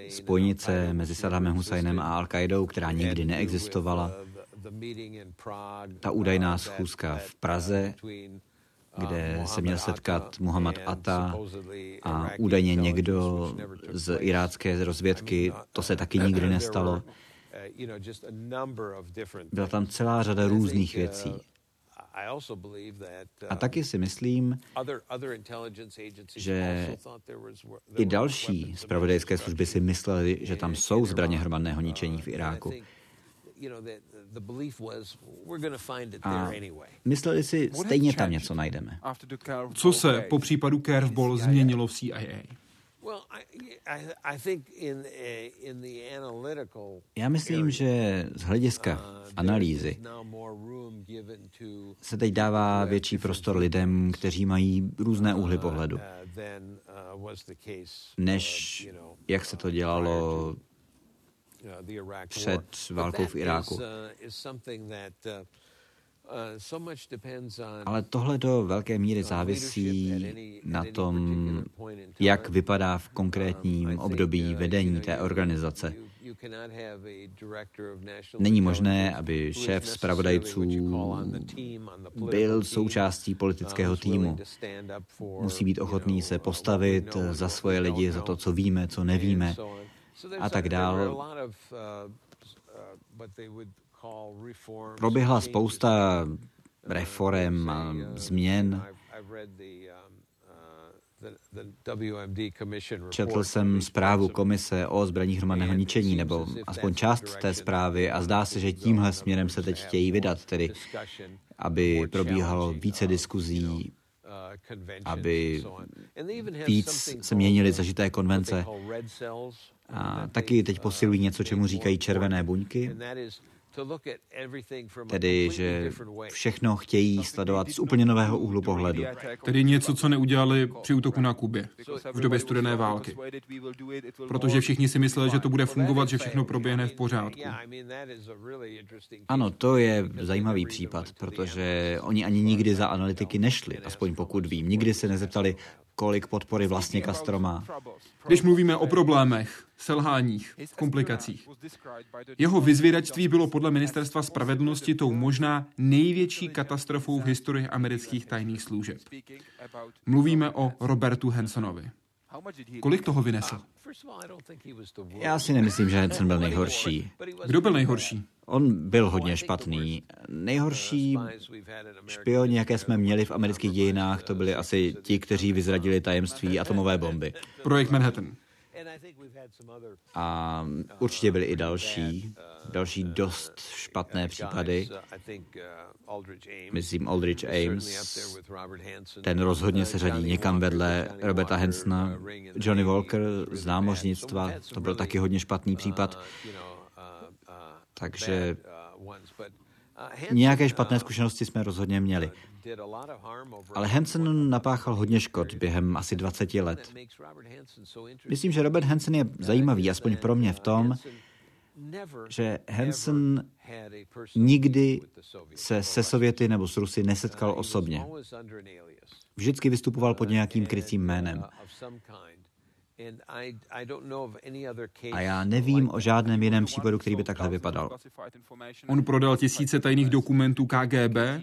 spojnice mezi Saddámem Husajnem a Al-Kaidou, která nikdy neexistovala. Ta údajná schůzka v Praze, kde se měl setkat Muhammad Atta a údajně někdo z irácké rozvědky, to se taky nikdy nestalo. Byla tam celá řada různých věcí. A taky si myslím, že i další zpravodajské služby si myslely, že tam jsou zbraně hromadného ničení v Iráku. A mysleli si, stejně tam něco najdeme. Co se po případu Curveball změnilo v C I A? Já myslím, že z hlediska analýzy se teď dává větší prostor lidem, kteří mají různé úhly pohledu, než jak se to dělalo před válkou v Iráku. Ale tohle do velké míry závisí na tom, jak vypadá v konkrétním období vedení té organizace. Není možné, aby šéf zpravodajců byl součástí politického týmu. Musí být ochotný se postavit za svoje lidi, za to, co víme, co nevíme, a tak dál. Proběhla spousta reforem a změn. Četl jsem zprávu komise o zbraních hromadného ničení, nebo aspoň část té zprávy, a zdá se, že tímhle směrem se teď chtějí vydat, tedy aby probíhalo více diskuzí, aby víc se měnily zažité konvence. A taky teď posilují něco, čemu říkají červené buňky, tedy že všechno chtějí sledovat z úplně nového úhlu pohledu. Tedy něco, co neudělali při útoku na Kubě v době studené války. Protože všichni si mysleli, že to bude fungovat, že všechno proběhne v pořádku. Ano, to je zajímavý případ, protože oni ani nikdy za analytiky nešli, aspoň pokud vím. Nikdy se nezeptali, kolik podpory vlastně Castro má. Když mluvíme o problémech, selháních, komplikacích, jeho vyzvědačství bylo podle Ministerstva spravedlnosti tou možná největší katastrofou v historii amerických tajných služeb. Mluvíme o Robertu Hansenovi. Kolik toho vynesl? Já si nemyslím, že Hanssen byl nejhorší. Kdo byl nejhorší? On byl hodně špatný. Nejhorší špioni, jaké jsme měli v amerických dějinách, to byli asi ti, kteří vyzradili tajemství atomové bomby. Projekt Manhattan. A určitě byly i další, další dost špatné případy. Myslím Aldrich Ames, ten rozhodně se řadí někam vedle Roberta Hansena. Johnny Walker z námořnictva, to byl taky hodně špatný případ. Takže nějaké špatné zkušenosti jsme rozhodně měli. Ale Hanssen napáchal hodně škod během asi dvaceti let. Myslím, že Robert Hanssen je zajímavý, aspoň pro mě v tom, že Hanssen nikdy se se Sověty nebo s Rusy nesetkal osobně. Vždycky vystupoval pod nějakým krytým jménem. A já nevím o žádném jiném případu, který by takhle vypadal. On prodal tisíce tajných dokumentů K G B.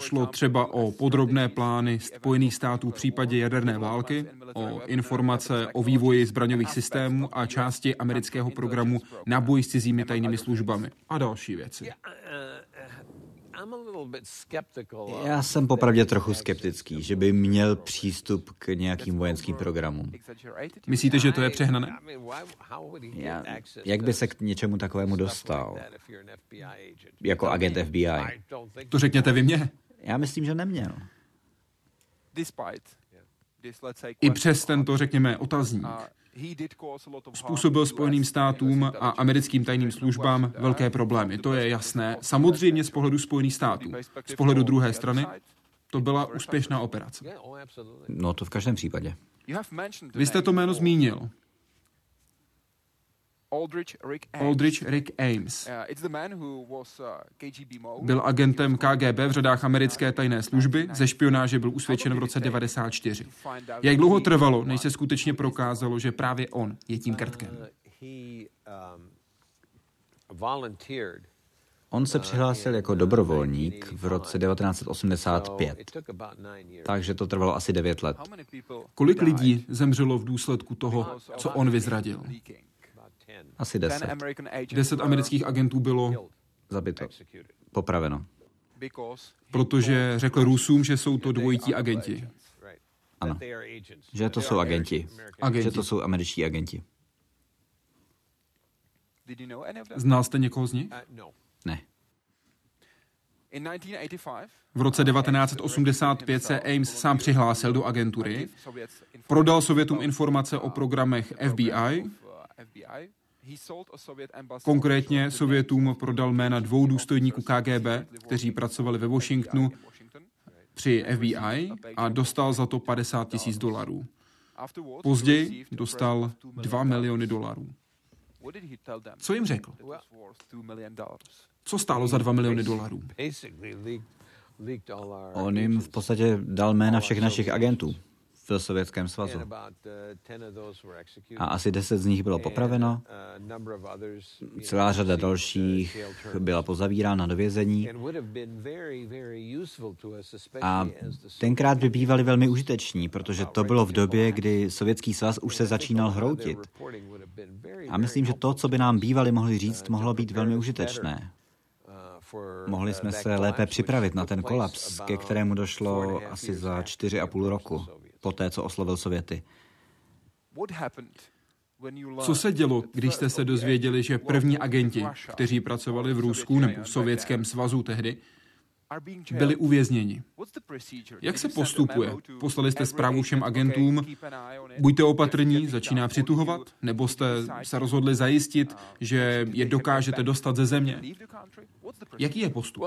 Šlo třeba o podrobné plány Spojených států v případě jaderné války, o informace o vývoji zbraňových systémů a části amerického programu na boj s cizími tajnými službami a další věci. Já jsem popravdě trochu skeptický, že by měl přístup k nějakým vojenským programům. Myslíte, že to je přehnané? Já, jak by se k něčemu takovému dostal? Jako agent F B I. To řekněte vy mně. Já myslím, že neměl. I přes tento, řekněme, otazník způsobil Spojeným státům a americkým tajným službám velké problémy. To je jasné. Samozřejmě z pohledu Spojených států. Z pohledu druhé strany to byla úspěšná operace. No to v každém případě. Vy jste to jméno zmínil. Aldrich Rick Ames. Byl agentem K G B v řadách americké tajné služby, ze špionáže byl usvědčen v roce devadesát čtyři. Jak dlouho trvalo, než se skutečně prokázalo, že právě on je tím krtkem? On se přihlásil jako dobrovolník v roce devatenáct osmdesát pět, takže to trvalo asi devět let. Kolik lidí zemřelo v důsledku toho, co on vyzradil? Asi deset. Deset amerických agentů bylo zabito, popraveno. Protože řekl Rusům, že jsou to dvojití agenti. Ano, že to jsou agenti. agenti. Že to jsou američtí agenti. Znal jste někoho z nich? Ne. V roce devatenáct osmdesát pět se Ames sám přihlásil do agentury, prodal Sovětům informace o programech F B I, konkrétně Sovětům prodal jména dvou důstojníků K G B, kteří pracovali ve Washingtonu při F B I a dostal za to padesát tisíc dolarů. Později dostal dva miliony dolarů. Co jim řekl? Co stálo za dva miliony dolarů? On jim v podstatě dal jména všech našich agentů v Sovětském svazu. A asi deset z nich bylo popraveno, celá řada dalších byla pozavírána do vězení a tenkrát by bývali velmi užiteční, protože to bylo v době, kdy Sovětský svaz už se začínal hroutit. A myslím, že to, co by nám bývali mohli říct, mohlo být velmi užitečné. Mohli jsme se lépe připravit na ten kolaps, ke kterému došlo asi za čtyři a půl roku poté, co oslovil Sověty. Co se dělo, když jste se dozvěděli, že první agenti, kteří pracovali v Rusku nebo v Sovětském svazu tehdy, byli uvězněni? Jak se postupuje? Poslali jste zprávu všem agentům, buďte opatrní, začíná přituhovat, nebo jste se rozhodli zajistit, že je dokážete dostat ze země? Jaký je postup?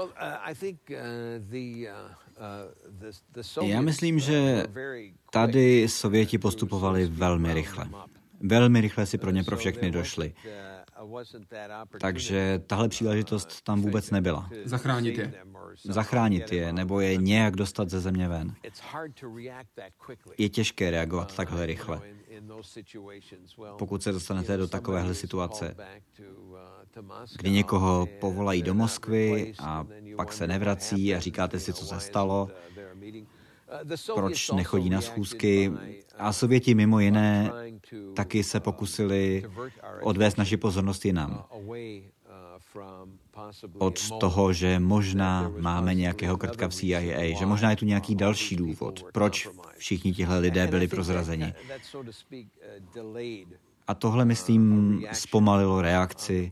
Já myslím, že tady Sověti postupovali velmi rychle. Velmi rychle si pro ně pro všechny došli. Takže tahle příležitost tam vůbec nebyla. Zachránit je. Zachránit je, nebo je nějak dostat ze země ven. Je těžké reagovat takhle rychle. Pokud se dostanete do takovéhle situace, kdy někoho povolají do Moskvy a pak se nevrací a říkáte si, co se stalo, proč nechodí na schůzky. A Sověti mimo jiné taky se pokusili odvést naši pozornost jinam. Od toho, že možná máme nějakého krtka v C I A, že možná je tu nějaký další důvod, proč všichni tihle lidé byli prozrazeni. A tohle, myslím, zpomalilo reakci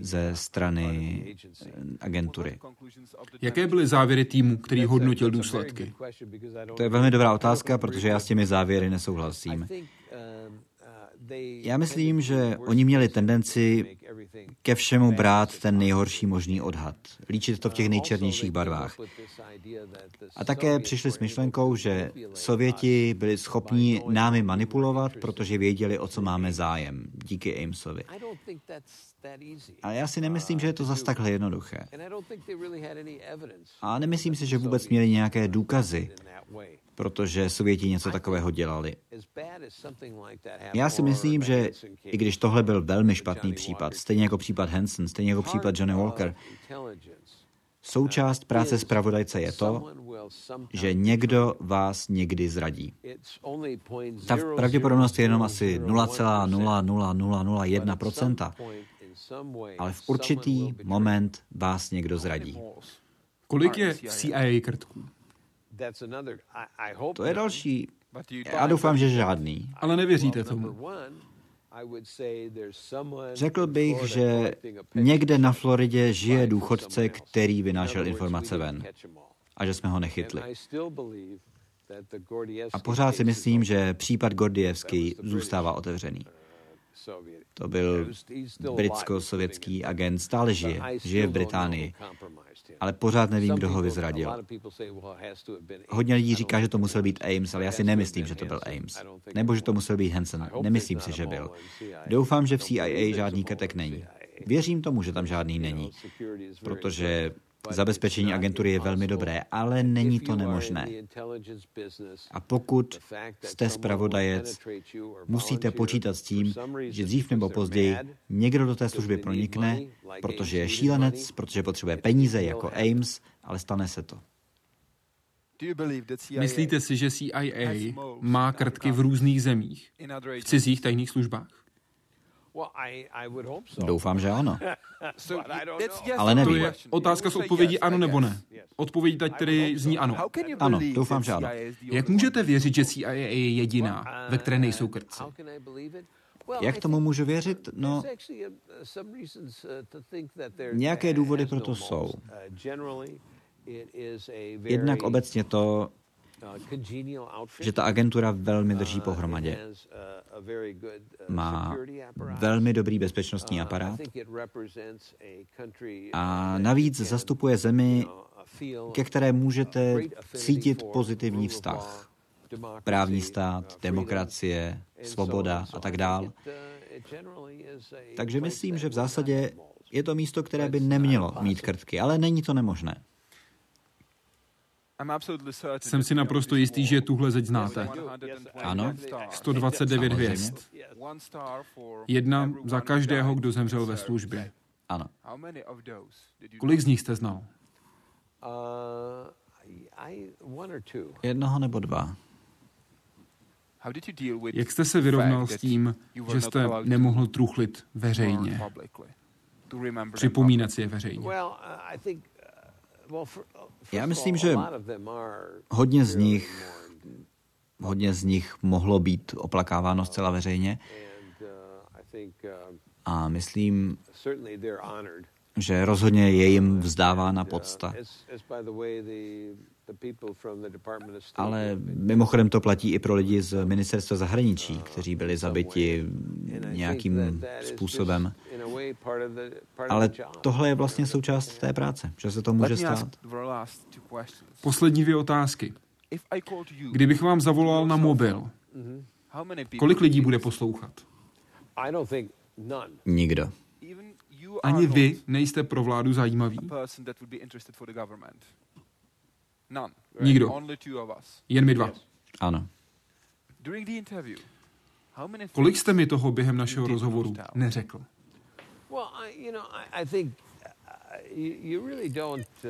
ze strany agentury. Jaké byly závěry týmu, který hodnotil důsledky? To je velmi dobrá otázka, protože já s těmi závěry nesouhlasím. Já myslím, že oni měli tendenci ke všemu brát ten nejhorší možný odhad, líčit to v těch nejčernějších barvách. A také přišli s myšlenkou, že Sověti byli schopni námi manipulovat, protože věděli, o co máme zájem, díky Amesovi. Ale já si nemyslím, že je to zas takhle jednoduché. A nemyslím si, že vůbec měli nějaké důkazy, protože Sověti něco takového dělali. Já si myslím, že i když tohle byl velmi špatný případ, stejně jako případ Hanssen, stejně jako případ Johnny Walker, součást práce zpravodajce je to, že někdo vás někdy zradí. Ta pravděpodobnost je jenom asi nula celá nula nula nula nula jedna procenta, ale v určitý moment vás někdo zradí. Kolik je v C I A krtků? To je další. Já doufám, že žádný. Ale nevěříte tomu. Řekl bych, že někde na Floridě žije důchodce, který vynášel informace ven a že jsme ho nechytli. A pořád si myslím, že případ Gordievský zůstává otevřený. To byl britsko-sovětský agent, stále žije, žije v Británii, ale pořád nevím, kdo ho vyzradil. Hodně lidí říká, že to musel být Ames, ale já si nemyslím, že to byl Ames. Nebo že to musel být Hanssen, nemyslím si, že byl. Doufám, že v C I A žádný krtek není. Věřím tomu, že tam žádný není, protože zabezpečení agentury je velmi dobré, ale není to nemožné. A pokud jste zpravodajec, musíte počítat s tím, že dřív nebo později někdo do té služby pronikne, protože je šílenec, protože potřebuje peníze jako Ames, ale stane se to. Myslíte si, že C I A má krtky v různých zemích, v cizích tajných službách? Doufám, že ano. Ale nevím. To je otázka s odpovědí ano nebo ne. Odpověď teď tedy zní ano. Ano, doufám, že ano. Jak můžete věřit, že C I A je jediná, ve které nejsou krtci? Jak tomu můžu věřit? No, nějaké důvody pro to jsou. Jednak obecně to, že ta agentura velmi drží pohromadě. Má velmi dobrý bezpečnostní aparát a navíc zastupuje zemi, ke které můžete cítit pozitivní vztah. Právní stát, demokracie, svoboda a tak dál. Takže myslím, že v zásadě je to místo, které by nemělo mít krtky, ale není to nemožné. Jsem si naprosto jistý, že tuhle zeď znáte. Ano. sto dvacet devět hvězd. Jedna za každého, kdo zemřel ve službě. Ano. Kolik z nich jste znal? Jednoho nebo dva. Jak jste se vyrovnal s tím, že jste nemohl truchlit veřejně? Připomínat si je veřejně. Já myslím, že hodně z nich, hodně z nich mohlo být oplakáváno zcela veřejně a myslím, že rozhodně je jim vzdávána pocta. Ale mimochodem to platí i pro lidi z ministerstva zahraničí, kteří byli zabiti nějakým způsobem. Ale tohle je vlastně součást té práce, že se to může stát. Poslední dvě otázky. Kdybych vám zavolal na mobil, kolik lidí bude poslouchat? Nikdo. Ani vy nejste pro vládu zajímavý? Nikdo. Jen my dva. Ano. Kolik jste mi toho během našeho rozhovoru neřekl?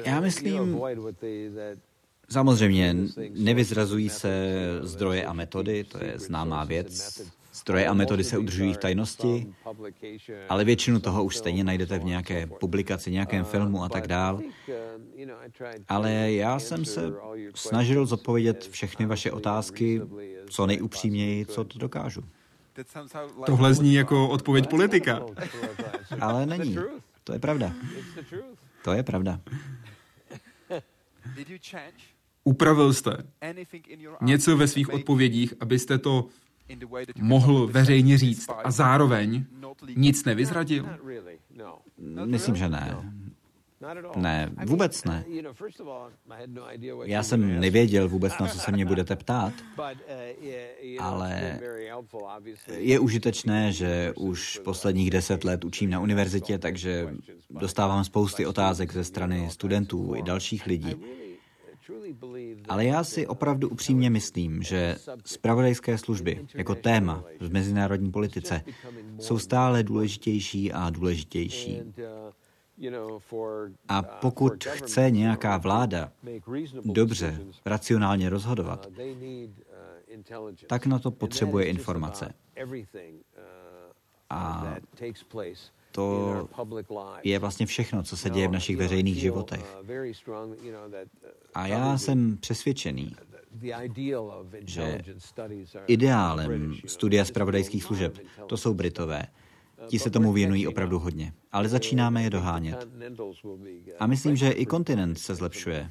Já myslím, samozřejmě nevyzrazují se zdroje a metody, to je známá věc. Zdroje a metody se udržují v tajnosti, ale většinu toho už stejně najdete v nějaké publikaci, nějakém filmu a tak dál. Ale já jsem se snažil zodpovědět všechny vaše otázky co nejupřímněji, co to dokážu. Tohle zní jako odpověď politika. Ale není. To je pravda. To je pravda. Upravil jste něco ve svých odpovědích, abyste to mohl veřejně říct a zároveň nic nevyzradil? Myslím, že ne. Ne, vůbec ne. Já jsem nevěděl vůbec, na co se mě budete ptát, ale je užitečné, že už posledních deset let učím na univerzitě, takže dostávám spousty otázek ze strany studentů i dalších lidí. Ale já si opravdu upřímně myslím, že zpravodajské služby jako téma v mezinárodní politice jsou stále důležitější a důležitější. A pokud chce nějaká vláda dobře, racionálně rozhodovat, tak na to potřebuje informace. A to je vlastně všechno, co se děje v našich veřejných životech. A já jsem přesvědčený, že ideálem studia zpravodajských služeb, to jsou Britové, ti se tomu věnují opravdu hodně, ale začínáme je dohánět. A myslím, že i kontinent se zlepšuje.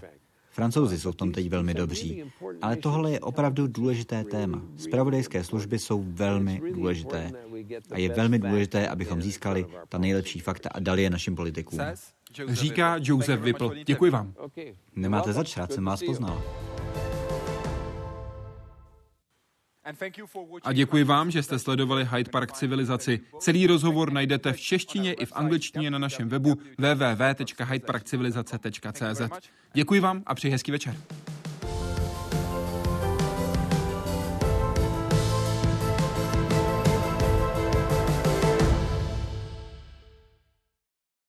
Francouzi jsou v tom teď velmi dobří, ale tohle je opravdu důležité téma. Zpravodajské služby jsou velmi důležité a je velmi důležité, abychom získali ta nejlepší fakta a dali je našim politikům. Říká Joseph Wippl. Děkuji vám. Nemáte zač, rád jsem vás poznal. A děkuji vám, že jste sledovali Hyde Park Civilizaci. Celý rozhovor najdete v češtině i v angličtině na našem webu w w w tečka hyde park civilizace tečka c z. Děkuji vám a přeji hezký večer.